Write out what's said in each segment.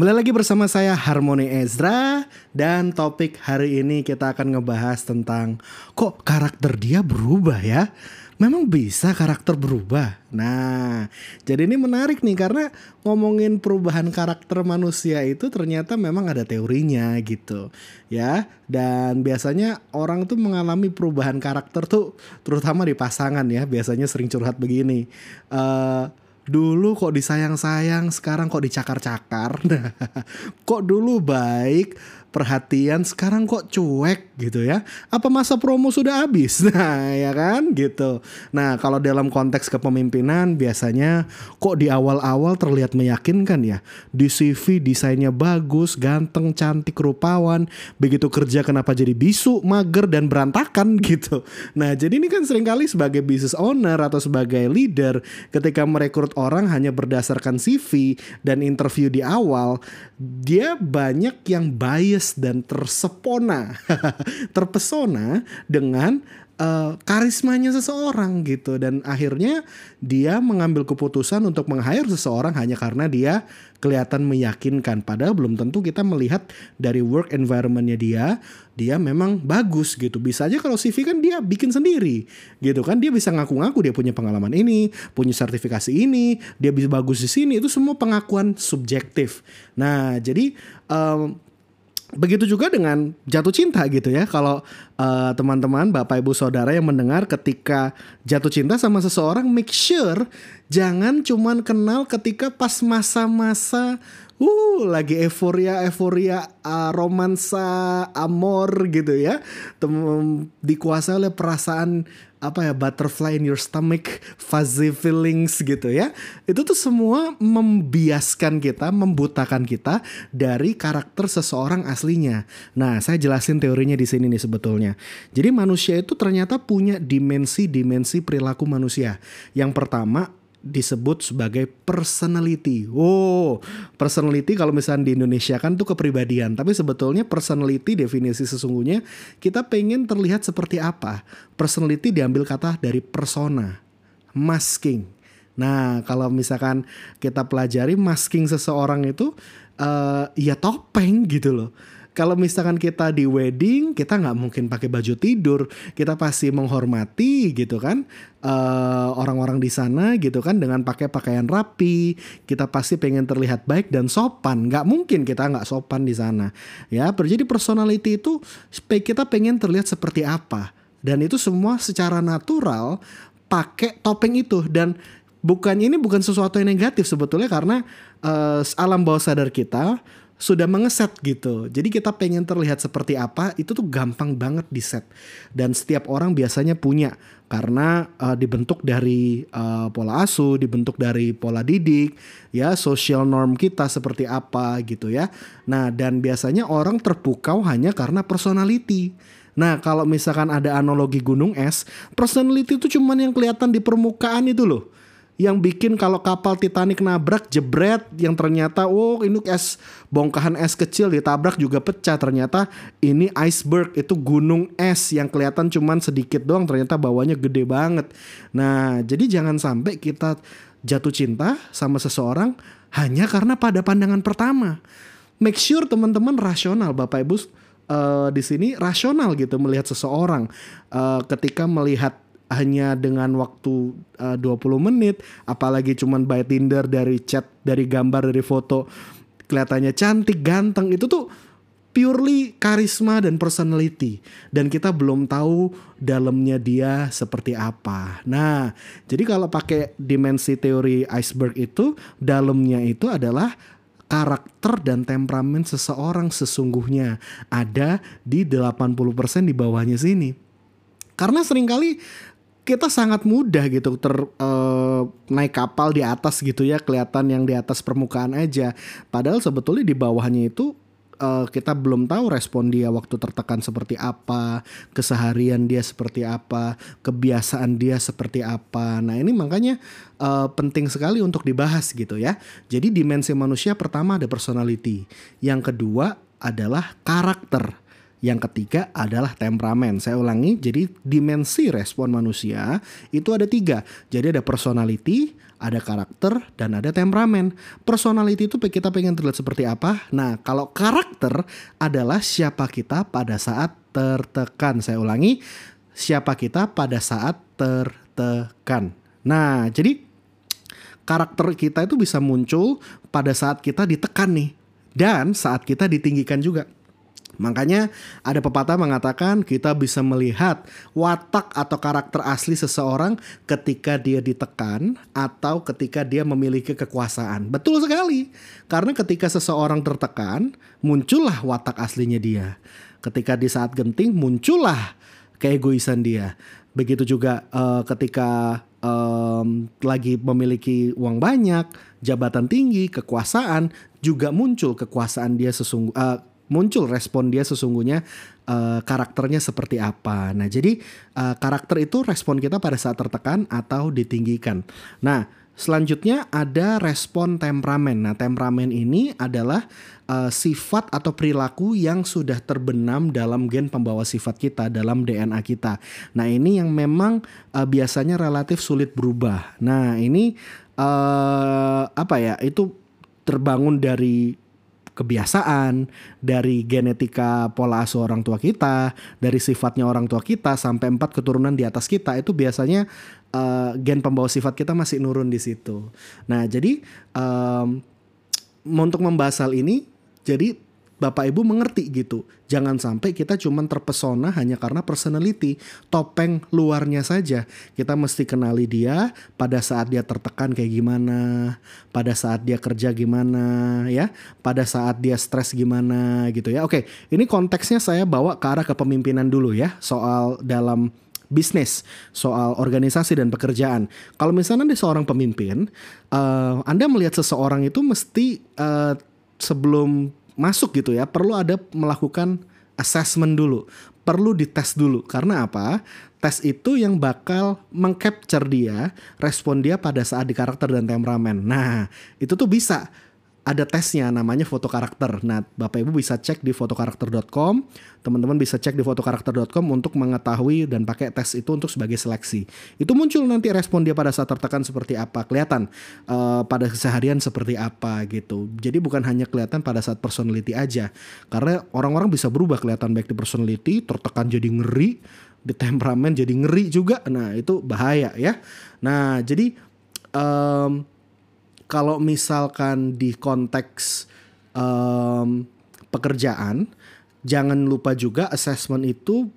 Kembali lagi bersama saya Harmoni Ezra, dan topik hari ini kita akan ngebahas tentang kok karakter dia berubah ya. Memang bisa karakter berubah? Nah, jadi ini menarik nih karena ngomongin perubahan karakter manusia itu ternyata memang ada teorinya gitu ya. Dan biasanya orang tuh mengalami perubahan karakter tuh terutama di pasangan ya. Biasanya sering curhat begini. Dulu kok disayang-sayang, sekarang kok dicakar-cakar. Nah, kok dulu baik, perhatian, sekarang kok cuek gitu ya. Apa masa promo sudah habis? Nah, ya kan gitu. Nah, kalau dalam konteks kepemimpinan biasanya kok di awal-awal terlihat meyakinkan ya. Di CV desainnya bagus, ganteng, cantik, rupawan. Begitu kerja kenapa jadi bisu, mager, dan berantakan gitu. Nah, jadi ini kan seringkali sebagai business owner atau sebagai leader ketika merekrut orang hanya berdasarkan CV dan interview di awal, dia banyak yang bias dan terpesona dengan karismanya seseorang gitu, dan akhirnya dia mengambil keputusan untuk meng-hire seseorang hanya karena dia kelihatan meyakinkan, padahal belum tentu kita melihat dari work environmentnya dia memang bagus gitu. Bisa aja kalau CV kan dia bikin sendiri gitu kan, dia bisa ngaku-ngaku dia punya pengalaman ini, punya sertifikasi ini, dia bisa bagus di sini, itu semua pengakuan subjektif. Nah, jadi begitu juga dengan jatuh cinta gitu ya. Kalau teman-teman, bapak ibu saudara yang mendengar, ketika jatuh cinta sama seseorang, make sure jangan cuman kenal ketika pas masa-masa lagi euforia romansa amor gitu ya. Dikuasai oleh perasaan butterfly in your stomach, fuzzy feelings gitu ya. Itu tuh semua membiaskan kita, membutakan kita dari karakter seseorang aslinya. Nah, saya jelasin teorinya di sini nih sebetulnya. Jadi manusia itu ternyata punya dimensi-dimensi perilaku manusia. Yang pertama disebut sebagai personality. Personality kalau misalnya di Indonesia kan tuh kepribadian, tapi sebetulnya personality definisi sesungguhnya kita pengen terlihat seperti apa. Personality diambil kata dari persona, masking. Nah, kalau misalkan kita pelajari masking seseorang itu ya topeng gitu loh. Kalau misalkan kita di wedding, kita nggak mungkin pakai baju tidur. Kita pasti menghormati gitu kan orang-orang di sana gitu kan, dengan pakai pakaian rapi. Kita pasti pengen terlihat baik dan sopan. Nggak mungkin kita nggak sopan di sana. Ya, jadi personality itu kita pengen terlihat seperti apa. Dan itu semua secara natural pakai topeng itu. Dan ini bukan sesuatu yang negatif sebetulnya, karena alam bawah sadar kita sudah mengeset gitu. Jadi kita pengen terlihat seperti apa, itu tuh gampang banget di set. Dan setiap orang biasanya punya, karena dibentuk dari pola asuh, dibentuk dari pola didik, ya social norm kita seperti apa gitu ya. Nah, dan biasanya orang terpukau hanya karena personality. Nah, kalau misalkan ada analogi gunung es, personality itu cuman yang kelihatan di permukaan itu loh. Yang bikin kalau kapal Titanic nabrak, jebret, yang ternyata ini es, bongkahan es kecil ditabrak juga pecah. Ternyata ini iceberg, itu gunung es yang kelihatan cuman sedikit doang, ternyata bawahnya gede banget. Nah, jadi jangan sampai kita jatuh cinta sama seseorang hanya karena pada pandangan pertama. Make sure teman-teman rasional, Bapak Ibu di sini rasional gitu melihat seseorang. Ketika melihat hanya dengan waktu 20 menit, apalagi cuman by Tinder, dari chat, dari gambar, dari foto, kelihatannya cantik, ganteng, itu tuh purely karisma dan personality, dan kita belum tahu dalamnya dia seperti apa. Nah, jadi kalau pakai dimensi teori iceberg itu, dalamnya itu adalah karakter dan temperamen seseorang sesungguhnya, ada di 80% di bawahnya sini. Karena seringkali kita sangat mudah gitu naik kapal di atas gitu ya, kelihatan yang di atas permukaan aja, padahal sebetulnya di bawahnya itu kita belum tahu respon dia waktu tertekan seperti apa, keseharian dia seperti apa, kebiasaan dia seperti apa. Nah, ini makanya penting sekali untuk dibahas gitu ya. Jadi dimensi manusia pertama ada personality, yang kedua adalah karakter, Yang ketiga adalah temperamen. Saya ulangi, jadi dimensi respon manusia itu ada tiga. Jadi ada personality, ada karakter, dan ada temperamen. Personality itu kita pengen terlihat seperti apa. Nah, kalau karakter adalah siapa kita pada saat tertekan. Saya ulangi, siapa kita pada saat tertekan. Nah, jadi karakter kita itu bisa muncul pada saat kita ditekan nih. Dan saat kita ditinggikan juga. Makanya ada pepatah mengatakan kita bisa melihat watak atau karakter asli seseorang ketika dia ditekan atau ketika dia memiliki kekuasaan. Betul sekali. Karena ketika seseorang tertekan, muncullah watak aslinya dia. Ketika di saat genting, muncullah keegoisan dia. Begitu juga ketika lagi memiliki uang banyak, jabatan tinggi, kekuasaan, juga muncul kekuasaan dia muncul respon dia sesungguhnya, karakternya seperti apa. Nah, jadi karakter itu respon kita pada saat tertekan atau ditinggikan. Nah, selanjutnya ada respon temperamen. Nah, temperamen ini adalah sifat atau perilaku yang sudah terbenam dalam gen pembawa sifat kita, dalam DNA kita. Nah, ini yang memang biasanya relatif sulit berubah. Nah, ini itu terbangun dari kebiasaan, dari genetika pola asuh orang tua kita, dari sifatnya orang tua kita, sampai 4 keturunan di atas kita, itu biasanya gen pembawa sifat kita masih nurun di situ. Nah, jadi untuk membahas hal ini, jadi Bapak Ibu mengerti gitu. Jangan sampai kita cuma terpesona hanya karena personality, topeng luarnya saja. Kita mesti kenali dia pada saat dia tertekan kayak gimana, pada saat dia kerja gimana, ya, pada saat dia stres gimana gitu ya. Oke, ini konteksnya saya bawa ke arah kepemimpinan dulu ya, soal dalam bisnis, soal organisasi dan pekerjaan. Kalau misalnya Anda seorang pemimpin, Anda melihat seseorang itu mesti sebelum masuk gitu ya, perlu ada melakukan assessment dulu, perlu dites dulu. Karena apa? Tes itu yang bakal mengcapture dia, respon dia pada saat di karakter dan temperamen. Nah, itu tuh bisa ada tesnya, namanya fotokarakter. Nah, Bapak Ibu bisa cek di fotokarakter.com, teman-teman bisa cek di fotokarakter.com untuk mengetahui dan pakai tes itu untuk sebagai seleksi. Itu muncul nanti respon dia pada saat tertekan seperti apa, kelihatan pada keseharian seperti apa gitu. Jadi bukan hanya kelihatan pada saat personality aja, karena orang-orang bisa berubah kelihatan, baik di personality, tertekan jadi ngeri, di temperamen jadi ngeri juga. Nah, itu bahaya ya. Nah, jadi kalau misalkan di konteks pekerjaan, jangan lupa juga assessment itu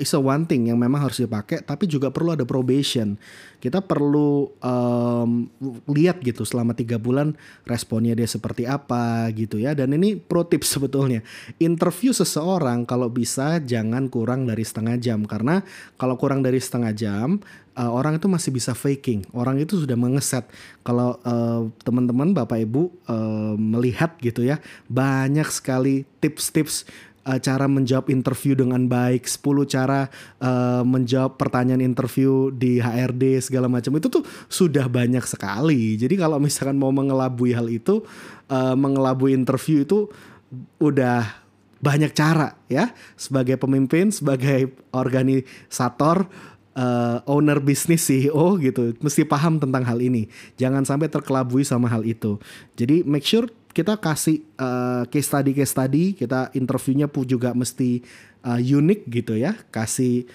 is a one thing yang memang harus dipakai, tapi juga perlu ada probation. Kita perlu lihat gitu selama 3 bulan responnya dia seperti apa gitu ya. Dan ini pro tips sebetulnya. Interview seseorang kalau bisa jangan kurang dari 1/2 jam. Karena kalau kurang dari 1/2 jam, orang itu masih bisa faking. Orang itu sudah mengeset. Kalau teman-teman Bapak Ibu melihat gitu ya, banyak sekali tips-tips cara menjawab interview dengan baik, 10 cara menjawab pertanyaan interview di HRD segala macam, itu tuh sudah banyak sekali. Jadi kalau misalkan mau mengelabui hal itu, mengelabui interview itu udah banyak cara ya. Sebagai pemimpin, sebagai organisator, owner bisnis, CEO gitu, mesti paham tentang hal ini. Jangan sampai terkelabui sama hal itu. Jadi make sure kita kasih case study, kita interviewnya pun juga mesti unik gitu ya. Kasih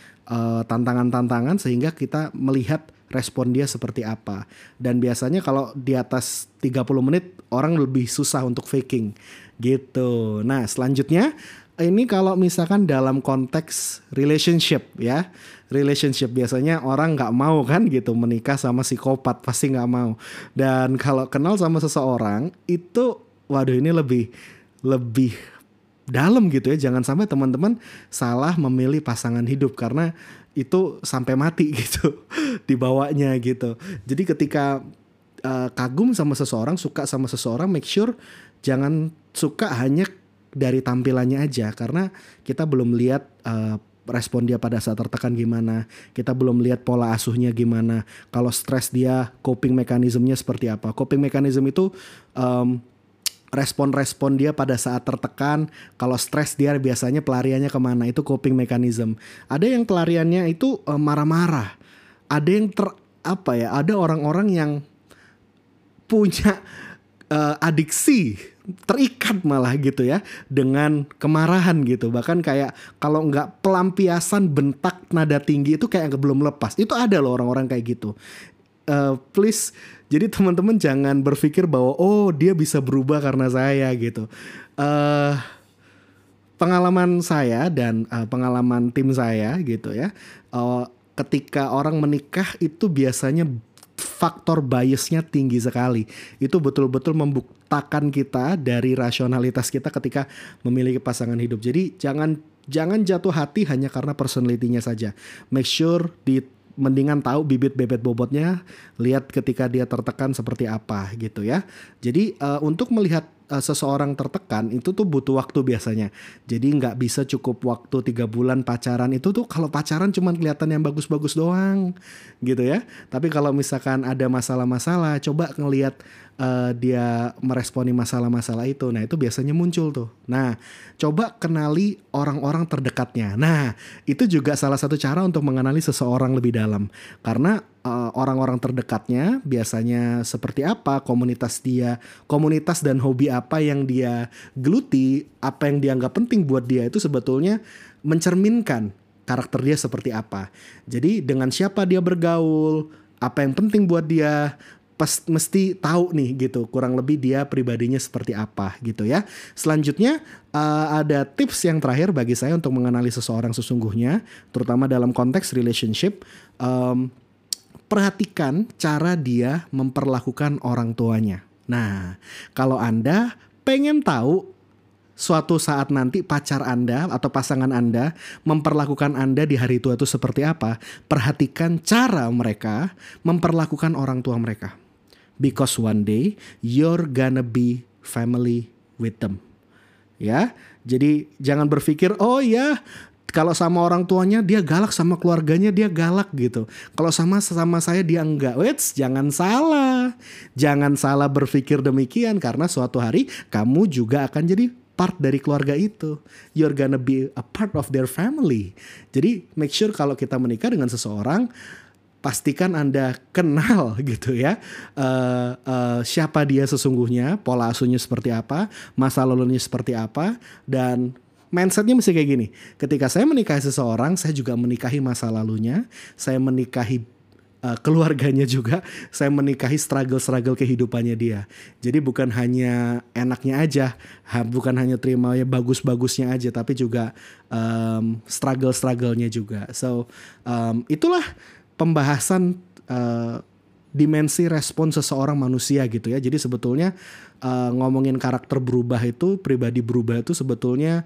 tantangan-tantangan sehingga kita melihat respon dia seperti apa. Dan biasanya kalau di atas 30 menit orang lebih susah untuk faking gitu. Nah, selanjutnya ini kalau misalkan dalam konteks relationship ya, relationship biasanya orang nggak mau kan gitu menikah sama psikopat, pasti nggak mau. Dan kalau kenal sama seseorang itu, waduh, ini lebih dalam gitu ya. Jangan sampai teman-teman salah memilih pasangan hidup, karena itu sampai mati gitu dibawanya gitu. Jadi ketika kagum sama seseorang, suka sama seseorang, make sure jangan suka hanya dari tampilannya aja, karena kita belum lihat respon dia pada saat tertekan gimana, kita belum lihat pola asuhnya gimana, kalau stres dia coping mekanismenya seperti apa. Coping mekanisme itu respon-respon dia pada saat tertekan. Kalau stres dia biasanya pelariannya kemana, itu coping mechanism. Ada yang pelariannya itu marah-marah. Ada yang ada orang-orang yang punya adiksi, terikat malah gitu ya dengan kemarahan gitu. Bahkan kayak kalau nggak pelampiasan bentak nada tinggi itu kayak belum lepas. Itu ada loh orang-orang kayak gitu. Please, jadi teman-teman jangan berpikir bahwa dia bisa berubah karena saya gitu. Pengalaman saya dan pengalaman tim saya gitu ya. Ketika orang menikah itu biasanya faktor biasnya tinggi sekali. Itu betul-betul membuktakan kita dari rasionalitas kita ketika memiliki pasangan hidup. Jadi jangan jatuh hati hanya karena personality-nya saja. Make sure mendingan tahu bibit bebet bobotnya, lihat ketika dia tertekan seperti apa gitu ya. Jadi untuk melihat seseorang tertekan itu tuh butuh waktu biasanya. Jadi nggak bisa cukup waktu 3 bulan pacaran. Itu tuh kalau pacaran cuman kelihatan yang bagus-bagus doang gitu ya. Tapi kalau misalkan ada masalah-masalah, coba ngelihat dia meresponi masalah-masalah itu. Nah itu biasanya muncul tuh. Nah coba kenali orang-orang terdekatnya. Nah itu juga salah satu cara untuk mengenali seseorang lebih dalam. Karena orang-orang terdekatnya biasanya seperti apa, komunitas dia, komunitas dan hobi apa yang dia geluti, apa yang dianggap penting buat dia itu sebetulnya mencerminkan karakter dia seperti apa. Jadi dengan siapa dia bergaul, apa yang penting buat dia, mesti tahu nih gitu, kurang lebih dia pribadinya seperti apa gitu ya. Selanjutnya ada tips yang terakhir bagi saya untuk mengenali seseorang sesungguhnya, terutama dalam konteks relationship. Perhatikan cara dia memperlakukan orang tuanya. Nah, kalau Anda pengen tahu suatu saat nanti pacar Anda atau pasangan Anda memperlakukan Anda di hari tua itu seperti apa, perhatikan cara mereka memperlakukan orang tua mereka. Because one day you're gonna be family with them. Ya, jadi jangan berpikir, kalau sama orang tuanya dia galak, sama keluarganya dia galak gitu. Kalau sama saya dia enggak. Wits, jangan salah. Jangan salah berpikir demikian, karena suatu hari kamu juga akan jadi part dari keluarga itu. You're gonna be a part of their family. Jadi make sure kalau kita menikah dengan seseorang, pastikan Anda kenal gitu ya, siapa dia sesungguhnya, pola asuhnya seperti apa, masa lalunya seperti apa, dan mindsetnya mesti kayak gini. Ketika saya menikahi seseorang, saya juga menikahi masa lalunya, saya menikahi keluarganya juga, saya menikahi struggle-struggle kehidupannya dia. Jadi bukan hanya enaknya aja, bukan hanya terima ya bagus-bagusnya aja, tapi juga struggle-strugglenya juga. So itulah pembahasan dimensi respon seseorang manusia gitu ya. Jadi sebetulnya ngomongin karakter berubah itu, pribadi berubah itu sebetulnya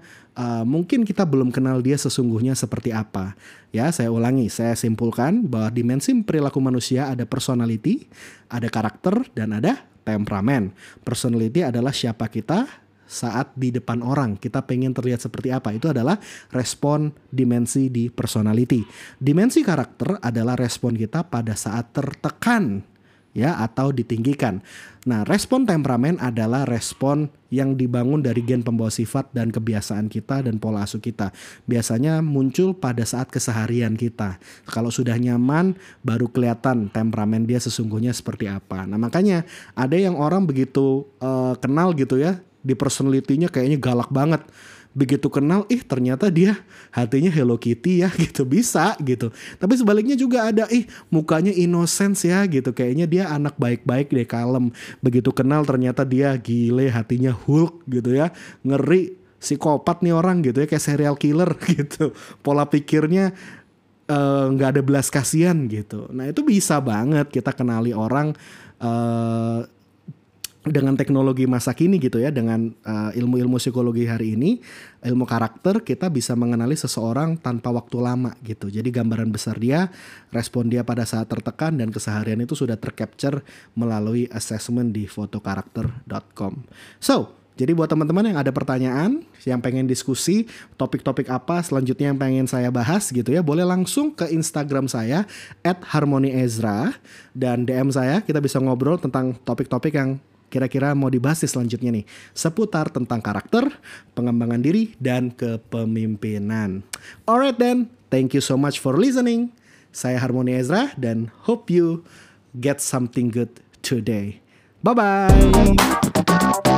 mungkin kita belum kenal dia sesungguhnya seperti apa. Ya, saya ulangi, saya simpulkan bahwa dimensi perilaku manusia ada personality, ada karakter, dan ada temperamen. Personality adalah siapa kita saat di depan orang, kita pengen terlihat seperti apa. Itu adalah respon dimensi di personality. Dimensi karakter adalah respon kita pada saat tertekan ya, atau ditinggikan. Nah, respon temperamen adalah respon yang dibangun dari gen pembawa sifat dan kebiasaan kita dan pola asuh kita. Biasanya muncul pada saat keseharian kita. Kalau sudah nyaman, baru kelihatan temperamen dia sesungguhnya seperti apa. Nah, makanya ada yang orang begitu kenal gitu ya, di personality-nya kayaknya galak banget. Begitu kenal, ternyata dia hatinya Hello Kitty ya gitu, bisa gitu. Tapi sebaliknya juga ada, mukanya innocence ya gitu, kayaknya dia anak baik-baik deh, kalem. Begitu kenal ternyata dia gile, hatinya Hulk gitu ya, ngeri, psikopat nih orang gitu ya, kayak serial killer gitu. Pola pikirnya nggak ada belas kasihan gitu. Nah itu bisa banget kita kenali orang dengan teknologi masa kini gitu ya, dengan ilmu-ilmu psikologi hari ini, ilmu karakter, kita bisa mengenali seseorang tanpa waktu lama gitu. Jadi gambaran besar dia, respon dia pada saat tertekan dan keseharian itu sudah tercapture melalui assessment di fotokarakter.com. Jadi buat teman-teman yang ada pertanyaan, yang pengen diskusi topik-topik apa selanjutnya yang pengen saya bahas gitu ya, boleh langsung ke Instagram saya @harmoniezra dan DM saya, kita bisa ngobrol tentang topik-topik yang kira-kira mau dibahas selanjutnya nih, seputar tentang karakter, pengembangan diri, dan kepemimpinan. Alright then, thank you so much for listening. Saya Harmoni Ezra dan hope you get something good today. Bye-bye.